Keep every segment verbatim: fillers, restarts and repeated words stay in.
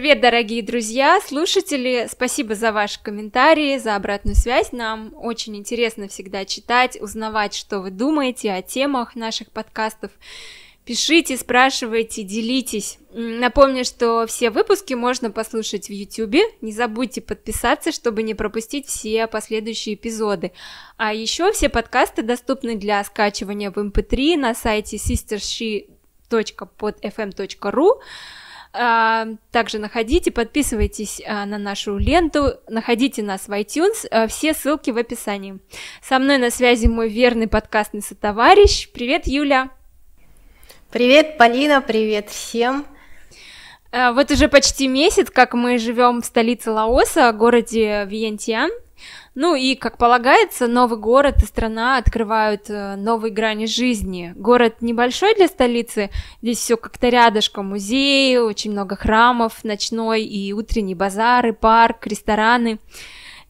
Привет, дорогие друзья, слушатели, спасибо за ваши комментарии, за обратную связь, нам очень интересно всегда читать, узнавать, что вы думаете о темах наших подкастов, пишите, спрашивайте, делитесь. Напомню, что все выпуски можно послушать в YouTube, не забудьте подписаться, чтобы не пропустить все последующие эпизоды, а еще все подкасты доступны для скачивания в эм пэ три на сайте sistershi точка под эф эм точка ру. Также находите, подписывайтесь на нашу ленту, находите нас в iTunes, все ссылки в описании. Со мной на связи мой верный подкастный сотоварищ. Привет, Юля! Привет, Полина, привет всем! Вот уже почти месяц, как мы живем в столице Лаоса, городе Вьентьян. Ну и, как полагается, новый город и страна открывают новые грани жизни. Город небольшой для столицы, здесь все как-то рядышком: музеи, очень много храмов, ночной и утренний базары, парк, рестораны.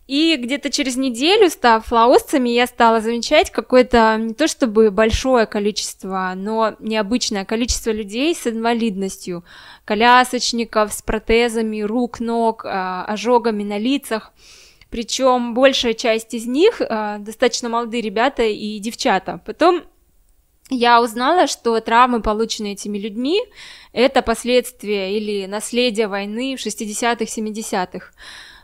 И где-то через неделю, став лаосцами, я стала замечать какое-то не то чтобы большое количество, но необычное количество людей с инвалидностью, колясочников с протезами рук, ног, ожогами на лицах. Причем большая часть из них э, достаточно молодые ребята и девчата. Потом я узнала, что травмы, полученные этими людьми, это последствия или наследие войны в шестидесятых-семидесятых.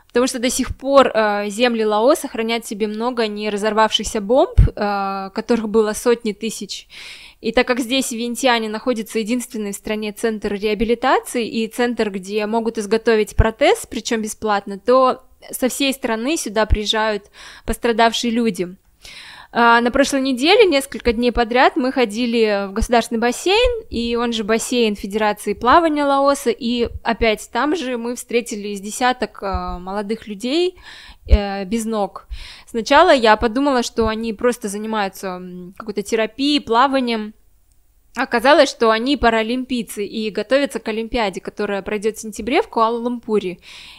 Потому что до сих пор э, земли Лаоса хранят в себе много не разорвавшихся бомб, э, которых было сотни тысяч. И так как здесь, в Вьентьяне, находится единственный в стране центр реабилитации и центр, где могут изготовить протез, причем бесплатно, то со всей страны сюда приезжают пострадавшие люди. На прошлой неделе, несколько дней подряд, мы ходили в государственный бассейн, и он же бассейн Федерации плавания Лаоса, и опять там же мы встретили из десяток молодых людей без ног. Сначала я подумала, что они просто занимаются какой-то терапией, плаванием. Оказалось, что они паралимпийцы и готовятся к Олимпиаде, которая пройдет в сентябре в Куала-Лумпуре,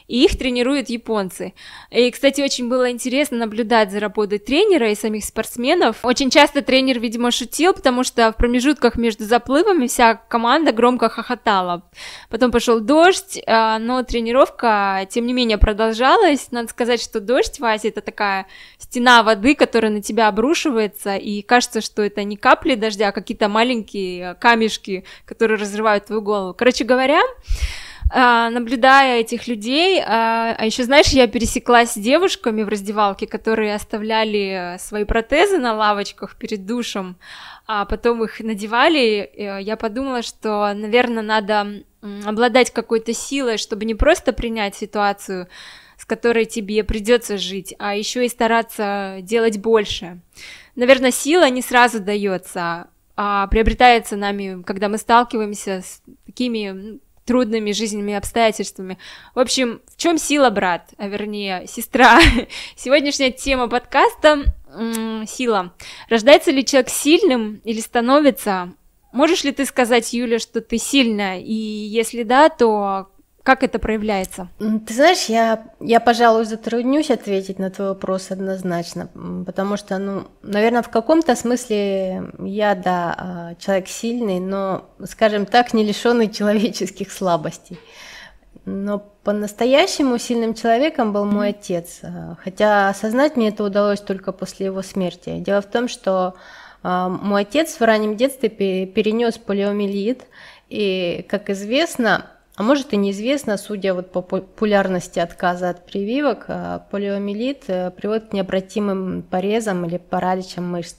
и их тренируют японцы. И, кстати, очень было интересно наблюдать за работой тренера и самих спортсменов. Очень часто тренер, видимо, шутил, потому что в промежутках между заплывами вся команда громко хохотала. Потом пошел дождь, но тренировка, тем не менее, продолжалась. Надо сказать, что дождь, Вася, это такая стена воды, которая на тебя обрушивается, и кажется, что это не капли дождя, а какие-то маленькие камешки, которые разрывают твою голову. Короче говоря, наблюдая этих людей, а еще, знаешь, я пересеклась с девушками в раздевалке, которые оставляли свои протезы на лавочках перед душем, а потом их надевали. Я подумала, что, наверное, надо обладать какой-то силой, чтобы не просто принять ситуацию, с которой тебе придется жить, а еще и стараться делать больше. Наверное, сила не сразу дается, а приобретается нами, когда мы сталкиваемся с такими трудными жизненными обстоятельствами. В общем, в чем сила, брат, а вернее, сестра? Сегодняшняя тема подкаста — сила. Рождается ли человек сильным или становится? Можешь ли ты сказать, Юля, что ты сильная? И если да, то как это проявляется? Ты знаешь, я, я, пожалуй, затруднюсь ответить на твой вопрос однозначно, потому что, ну, наверное, в каком-то смысле я, да, человек сильный, но, скажем так, не лишенный человеческих слабостей. Но по-настоящему сильным человеком был мой отец, хотя осознать мне это удалось только после его смерти. Дело в том, что мой отец в раннем детстве перенес полиомиелит, и, как известно, а может и неизвестно, судя вот по популярности отказа от прививок, полиомиелит приводит к необратимым порезам или параличам мышц,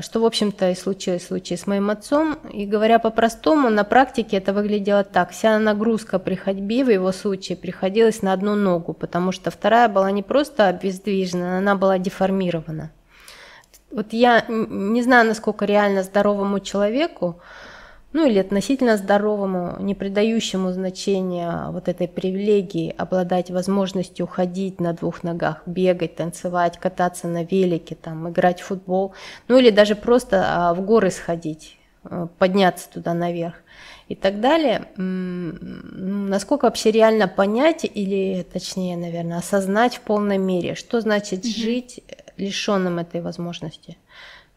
что, в общем-то, и случилось в случае с моим отцом. И говоря по-простому, на практике это выглядело так. Вся нагрузка при ходьбе в его случае приходилась на одну ногу, потому что вторая была не просто обездвижена, она была деформирована. Вот я не знаю, насколько реально здоровому человеку, ну или относительно здоровому, не придающему значения вот этой привилегии обладать возможностью ходить на двух ногах, бегать, танцевать, кататься на велике, там, играть в футбол, ну или даже просто в горы сходить, подняться туда наверх и так далее. Насколько вообще реально понять или, точнее, наверное, осознать в полной мере, что значит жить лишённым этой возможности?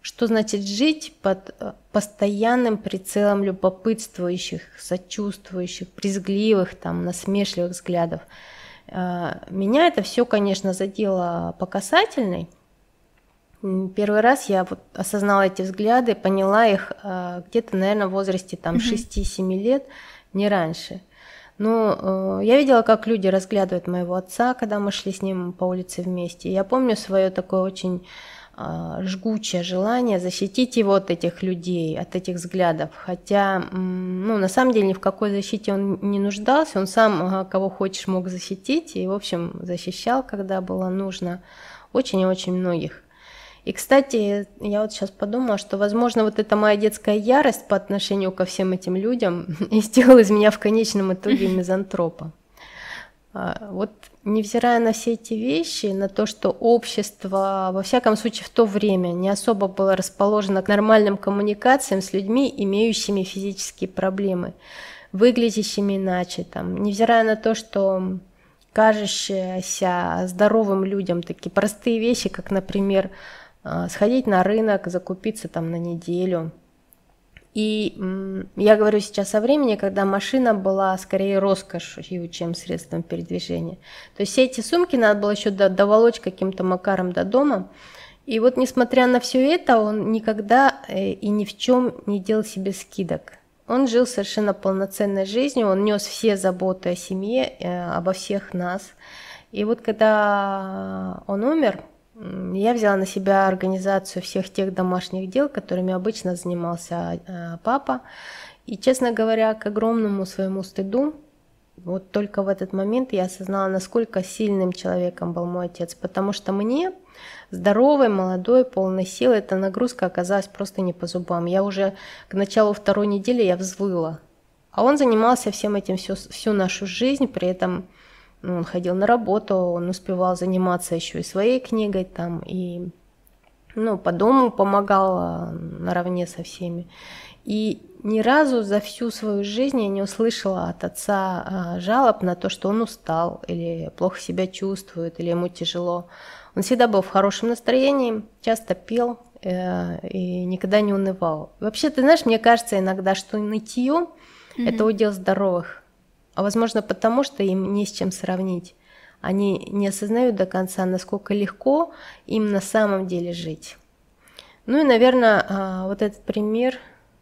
Что значит жить под постоянным прицелом любопытствующих, сочувствующих, брезгливых, там, насмешливых взглядов? Меня это все, конечно, задело по касательной. Первый раз я вот осознала эти взгляды, поняла их где-то, наверное, в возрасте там, шести-семи лет, не раньше. Но я видела, как люди разглядывают моего отца, когда мы шли с ним по улице вместе. Я помню свое такое очень жгучее желание защитить его от этих людей, от этих взглядов. Хотя, ну, на самом деле, ни в какой защите он не нуждался. Он сам, кого хочешь, мог защитить. И, в общем, защищал, когда было нужно, очень и очень многих. И, кстати, я вот сейчас подумала, что, возможно, вот эта моя детская ярость по отношению ко всем этим людям и сделала из меня в конечном итоге мизантропа. Вот невзирая на все эти вещи, на то, что общество, во всяком случае в то время, не особо было расположено к нормальным коммуникациям с людьми, имеющими физические проблемы, выглядящими иначе, там, невзирая на то, что кажущиеся здоровым людям такие простые вещи, как, например, сходить на рынок, закупиться там на неделю. И я говорю сейчас о времени, когда машина была скорее роскошью, чем средством передвижения. То есть все эти сумки надо было еще доволочь каким-то макаром до дома. И вот несмотря на все это, он никогда и ни в чем не делал себе скидок. Он жил совершенно полноценной жизнью, он нес все заботы о семье, обо всех нас. И вот когда он умер, я взяла на себя организацию всех тех домашних дел, которыми обычно занимался папа. И, честно говоря, к огромному своему стыду, вот только в этот момент я осознала, насколько сильным человеком был мой отец. Потому что мне, здоровой, молодой, полной силы, эта нагрузка оказалась просто не по зубам. Я уже к началу второй недели я взвыла. А он занимался всем этим всю, всю нашу жизнь, при этом... Он ходил на работу, он успевал заниматься еще и своей книгой, там, и, ну, по дому помогал наравне со всеми. И ни разу за всю свою жизнь я не услышала от отца жалоб на то, что он устал, или плохо себя чувствует, или ему тяжело. Он всегда был в хорошем настроении, часто пел и никогда не унывал. Вообще, ты знаешь, мне кажется иногда, что нытье mm-hmm. это удел здоровых. А возможно, потому что им не с чем сравнить. Они не осознают до конца, насколько легко им на самом деле жить. Ну и, наверное, вот этот пример,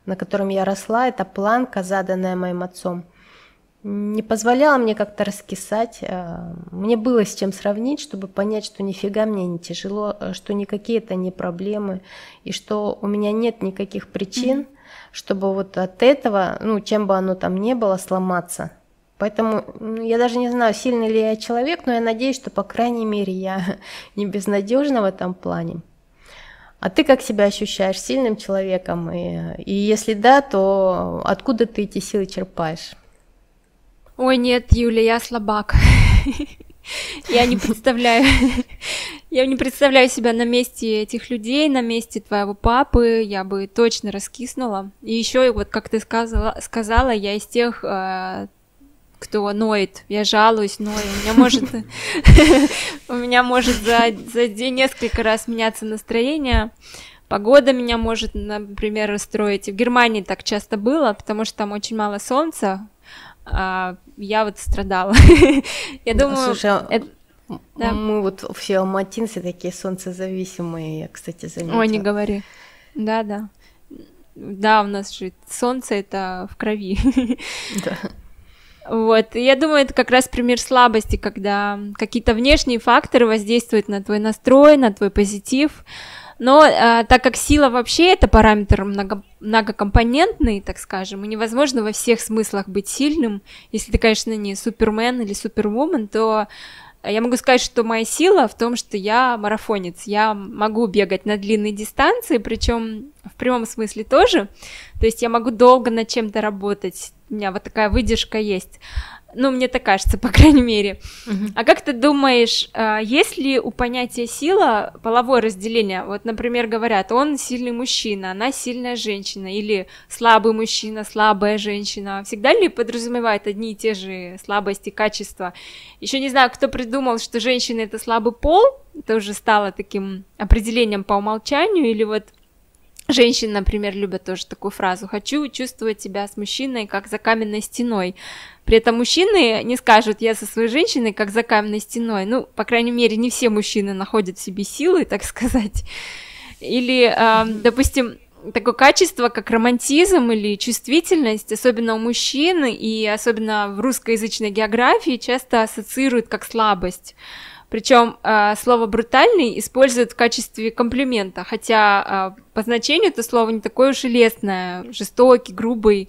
на котором я росла, это планка, заданная моим отцом, не позволяла мне как-то раскисать. Мне было с чем сравнить, чтобы понять, что нифига мне не тяжело, что никакие это не проблемы, и что у меня нет никаких причин, mm-hmm. чтобы вот от этого, ну, чем бы оно там ни было, сломаться. Поэтому я даже не знаю, сильный ли я человек, но я надеюсь, что, по крайней мере, я не безнадежна в этом плане. А ты как себя ощущаешь сильным человеком? И, и если да, то откуда ты эти силы черпаешь? Ой, нет, Юля, я слабак. Я не представляю, я не представляю себя на месте этих людей, на месте твоего папы, я бы точно раскиснула. И еще, вот как ты сказала, сказала, я из тех... кто ноет, я жалуюсь, ною, у меня может, у меня может за день несколько раз меняться настроение, погода меня может, например, расстроить. В Германии так часто было, потому что там очень мало солнца, я вот страдала. Я думаю, мы вот все алматинцы такие солнцезависимые, я, кстати, заметила. Ой, не говори, да-да, да, у нас же солнце это в крови. Вот, и я думаю, это как раз пример слабости, когда какие-то внешние факторы воздействуют на твой настрой, на твой позитив, но а, так как сила вообще это параметр много, многокомпонентный, так скажем, и невозможно во всех смыслах быть сильным, если ты, конечно, не супермен или супервумен, то я могу сказать, что моя сила в том, что я марафонец, я могу бегать на длинные дистанции, причем в прямом смысле тоже, то есть я могу долго над чем-то работать, у меня вот такая выдержка есть, ну, мне так кажется, по крайней мере. Uh-huh. А как ты думаешь, есть ли у понятия сила половое разделение? Вот, например, говорят, он сильный мужчина, она сильная женщина, или слабый мужчина, слабая женщина. Всегда ли подразумевают одни и те же слабости, качества? Еще не знаю, кто придумал, что женщина — это слабый пол, это уже стало таким определением по умолчанию, или вот Женщины, например, любят тоже такую фразу: «Хочу чувствовать себя с мужчиной, как за каменной стеной». При этом мужчины не скажут: «Я со своей женщиной, как за каменной стеной». Ну, по крайней мере, не все мужчины находят в себе силы, так сказать. Или, э, допустим, такое качество, как романтизм или чувствительность, особенно у мужчин и особенно в русскоязычной географии, часто ассоциируют как слабость. Причем э, слово «брутальный» используют в качестве комплимента, хотя э, по значению это слово не такое уж и лестное, жестокий, грубый.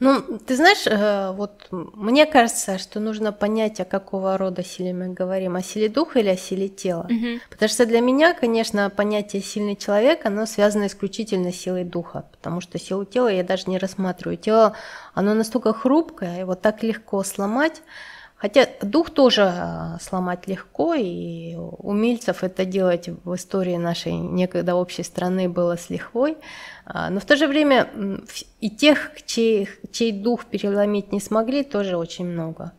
Ну, ты знаешь, э, вот мне кажется, что нужно понять, о какого рода силе мы говорим, о силе духа или о силе тела. Угу. Потому что для меня, конечно, понятие «сильный человек», оно связано исключительно с силой духа, потому что силу тела я даже не рассматриваю. Тело, оно настолько хрупкое, его так легко сломать. Хотя дух тоже сломать легко, и умельцев это делать в истории нашей некогда общей страны было с лихвой. Но в то же время и тех, чей, чей дух переломить не смогли, тоже очень много.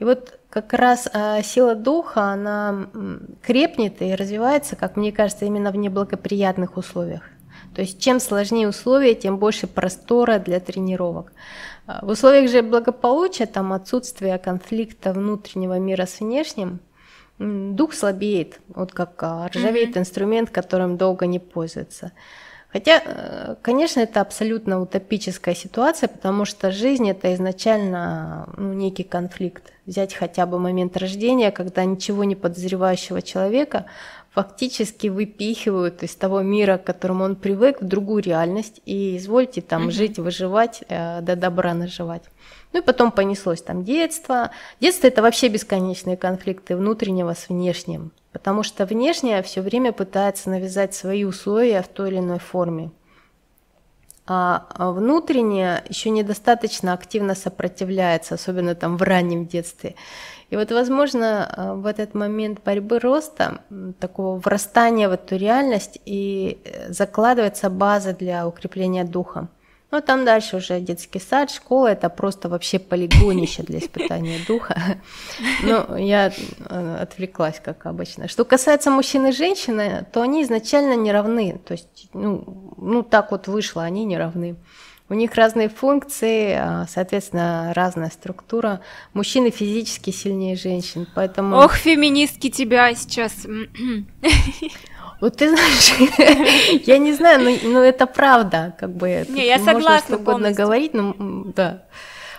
И вот как раз сила духа, она крепнет и развивается, как мне кажется, именно в неблагоприятных условиях. То есть чем сложнее условия, тем больше простора для тренировок. В условиях же благополучия, там отсутствие конфликта внутреннего мира с внешним, дух слабеет, вот как ржавеет mm-hmm. инструмент, которым долго не пользуется. Хотя, конечно, это абсолютно утопическая ситуация, потому что жизнь – это изначально, ну, некий конфликт. Взять хотя бы момент рождения, когда ничего не подозревающего человека фактически выпихивают из того мира, к которому он привык, в другую реальность, и извольте там mm-hmm. жить, выживать, э, до добра наживать. Ну и потом понеслось там детство. Детство – это вообще бесконечные конфликты внутреннего с внешним, потому что внешнее все время пытается навязать свои условия в той или иной форме, а внутреннее еще недостаточно активно сопротивляется, особенно там в раннем детстве. И вот, возможно, в этот момент борьбы роста, такого врастания в эту реальность, и закладывается база для укрепления духа. Ну, там дальше уже детский сад, школа, это просто вообще полигонище для испытания духа. Ну, я отвлеклась, как обычно. Что касается мужчин и женщины, то они изначально не равны. То есть, ну, ну так вот вышло, они не равны. У них разные функции, соответственно, разная структура. Мужчины физически сильнее женщин, поэтому... Ох, феминистки тебя сейчас... Вот ты знаешь, я не знаю, но, но это правда, как бы. Не, я согласна, можно свободно говорить, но да.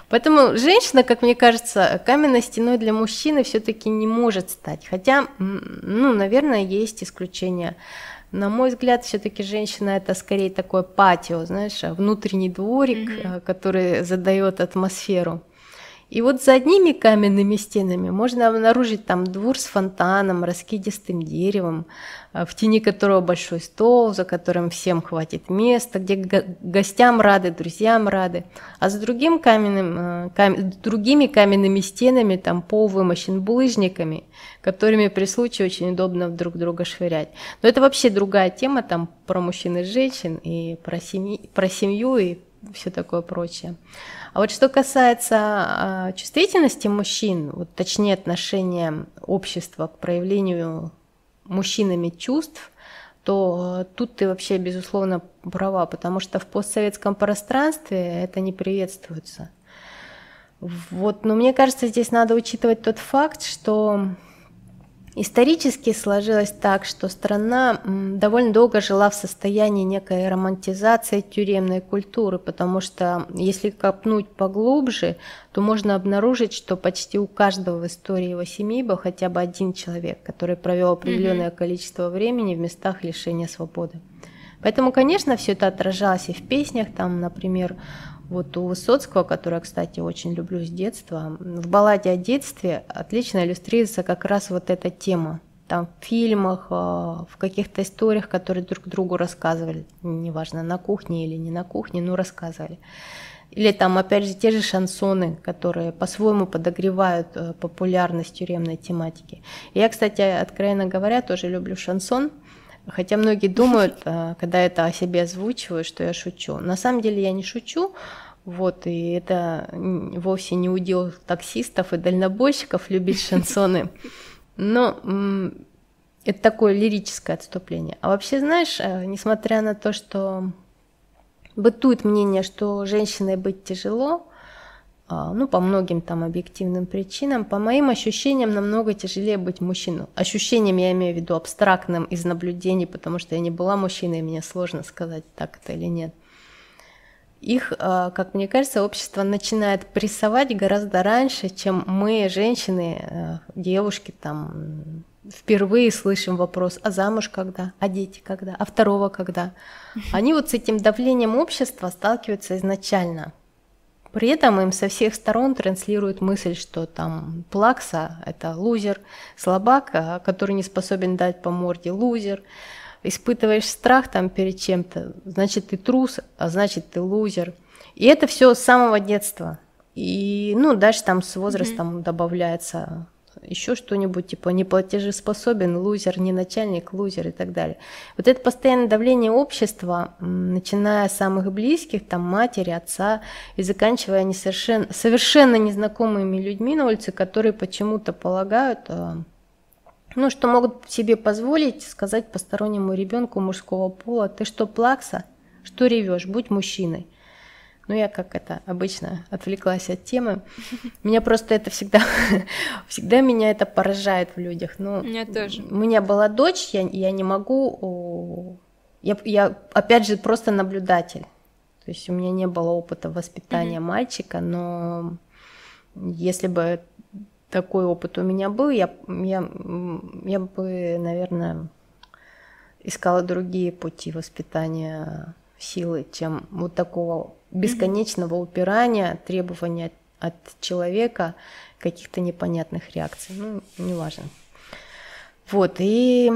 Поэтому женщина, как мне кажется, каменной стеной для мужчины все-таки не может стать. Хотя, ну, наверное, есть исключения. На мой взгляд, все-таки женщина — это скорее такое патио, знаешь, внутренний дворик, mm-hmm. который задает атмосферу. И вот за одними каменными стенами можно обнаружить там двор с фонтаном, раскидистым деревом, в тени которого большой стол, за которым всем хватит места, где гостям рады, друзьям рады. А за другим каменным, кам... другими каменными стенами там пол вымощен булыжниками, которыми при случае очень удобно друг друга швырять. Но это вообще другая тема, там про мужчин и женщин, и про, семь... про семью, и все такое прочее. А вот что касается чувствительности мужчин, вот, точнее отношения общества к проявлению мужчинами чувств, то тут ты вообще, безусловно, права, потому что в постсоветском пространстве это не приветствуется. Вот, но мне кажется, здесь надо учитывать тот факт, что исторически сложилось так, что страна довольно долго жила в состоянии некой романтизации тюремной культуры, потому что если копнуть поглубже, то можно обнаружить, что почти у каждого в истории его семьи был хотя бы один человек, который провел определенное mm-hmm. количество времени в местах лишения свободы. Поэтому, конечно, все это отражалось и в песнях, там, например, вот у Высоцкого, которого, кстати, очень люблю с детства, в балладе о детстве отлично иллюстрируется как раз вот эта тема. Там в фильмах, в каких-то историях, которые друг другу рассказывали, неважно, на кухне или не на кухне, но рассказывали. Или там, опять же, те же шансоны, которые по-своему подогревают популярность тюремной тематики. Я, кстати, откровенно говоря, тоже люблю шансон. Хотя многие думают, когда это о себе озвучиваю, что я шучу. На самом деле я не шучу, вот, и это вовсе не удел таксистов и дальнобойщиков любить шансоны. Но Это такое лирическое отступление. А вообще, знаешь, несмотря на то, что бытует мнение, что женщиной быть тяжело, ну, по многим там объективным причинам, по моим ощущениям, намного тяжелее быть мужчиной. Ощущениям я имею в виду абстрактным из наблюдений, потому что я не была мужчиной, мне сложно сказать, так это или нет. Их, как мне кажется, общество начинает прессовать гораздо раньше, чем мы, женщины, девушки, там, впервые слышим вопрос, а замуж когда, а дети когда, а второго когда. Они вот с этим давлением общества сталкиваются изначально. При этом им со всех сторон транслируют мысль, что там плакса — это лузер, слабак, который не способен дать по морде, лузер. Испытываешь страх там перед чем-то, значит, ты трус, а значит, ты лузер. И это все с самого детства. И, ну, дальше там с возрастом mm-hmm. добавляется еще что-нибудь, типа неплатежеспособен, лузер, не начальник, лузер и так далее. Вот это постоянное давление общества, начиная с самых близких, там, матери, отца, и заканчивая несовершен... совершенно незнакомыми людьми на улице, которые почему-то полагают... Ну, что могут себе позволить сказать постороннему ребенку мужского пола: ты что, плакса? Что ревешь? Будь мужчиной. Ну, я как это обычно отвлеклась от темы. Меня просто это всегда, всегда меня это поражает в людях. Ну, меня тоже. У меня была дочь, я, я не могу, я, я опять же просто наблюдатель. То есть у меня не было опыта воспитания mm-hmm. мальчика, но если бы такой опыт у меня был, я, я, я бы, наверное, искала другие пути воспитания силы, чем вот такого бесконечного упирания, требования от человека, каких-то непонятных реакций. Ну, неважно. Вот, и,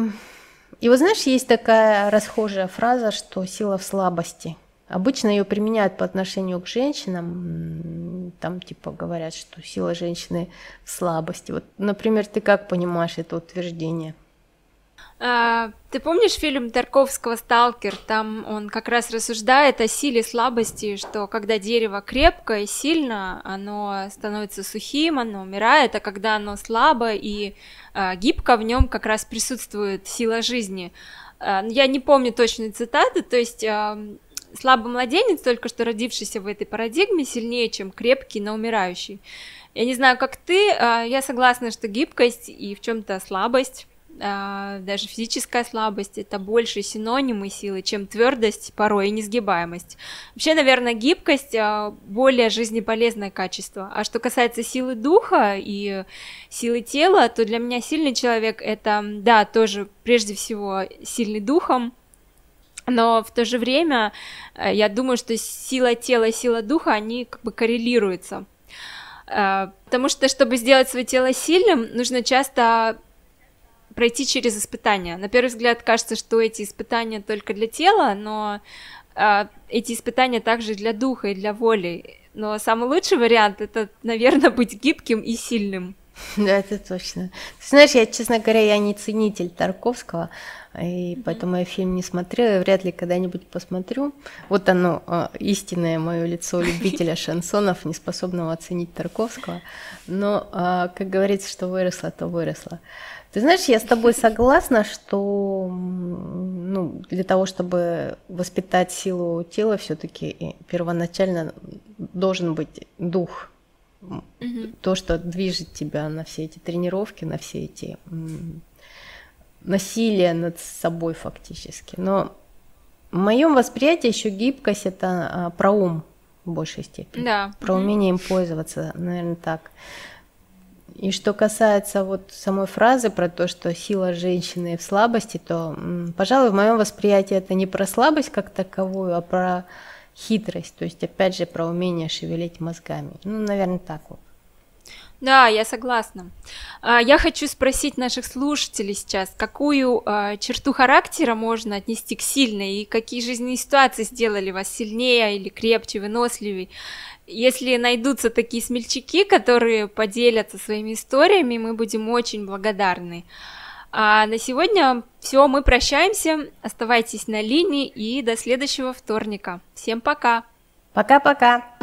и вот знаешь, есть такая расхожая фраза, что сила в слабости. Обычно ее применяют по отношению к женщинам, там типа говорят, что сила женщины в слабости. Вот, например, ты как понимаешь это утверждение? А, ты помнишь фильм Тарковского «Сталкер»? Там он как раз рассуждает о силе слабости, что когда дерево крепко и сильно, оно становится сухим, оно умирает, а когда оно слабо и а, гибко, в нем как раз присутствует сила жизни. А, я не помню точные цитаты, то есть... А, слабый младенец, только что родившийся в этой парадигме, сильнее, чем крепкий, но умирающий. Я не знаю, как ты, я согласна, что гибкость и в чем-то слабость, даже физическая слабость, это больше синонимы силы, чем твердость, порой и несгибаемость. Вообще, наверное, гибкость более жизнеполезное качество. А что касается силы духа и силы тела, то для меня сильный человек — это, да, тоже прежде всего сильный духом. Но в то же время я думаю, что сила тела и сила духа, они как бы коррелируются. Потому что, чтобы сделать свое тело сильным, нужно часто пройти через испытания. На первый взгляд кажется, что эти испытания только для тела, но эти испытания также для духа и для воли. Но самый лучший вариант — это, наверное, быть гибким и сильным. Да, это точно. Ты знаешь, я, честно говоря, я не ценитель Тарковского, и поэтому я фильм не смотрела, и вряд ли когда-нибудь посмотрю. Вот оно, истинное мое лицо любителя шансонов, неспособного оценить Тарковского. Но, как говорится, что выросло, то выросло. Ты знаешь, я с тобой согласна, что ну, для того, чтобы воспитать силу тела, все-таки первоначально должен быть дух. Mm-hmm. То, что движет тебя на все эти тренировки, на все эти м- насилия над собой фактически. Но в моем восприятии еще гибкость — это а, про ум в большей степени, yeah. про mm-hmm. умение им пользоваться, наверное, так. И что касается вот самой фразы про то, что сила женщины в слабости, то, м- пожалуй, в моем восприятии это не про слабость как таковую, а про хитрость, то есть, опять же, про умение шевелить мозгами. Ну, наверное, так вот. Да, я согласна. Я хочу спросить наших слушателей сейчас, какую черту характера можно отнести к сильной, и какие жизненные ситуации сделали вас сильнее или крепче, выносливее. Если найдутся такие смельчаки, которые поделятся своими историями, мы будем очень благодарны. А на сегодня все, мы прощаемся. Оставайтесь на линии и до следующего вторника. Всем пока. Пока-пока.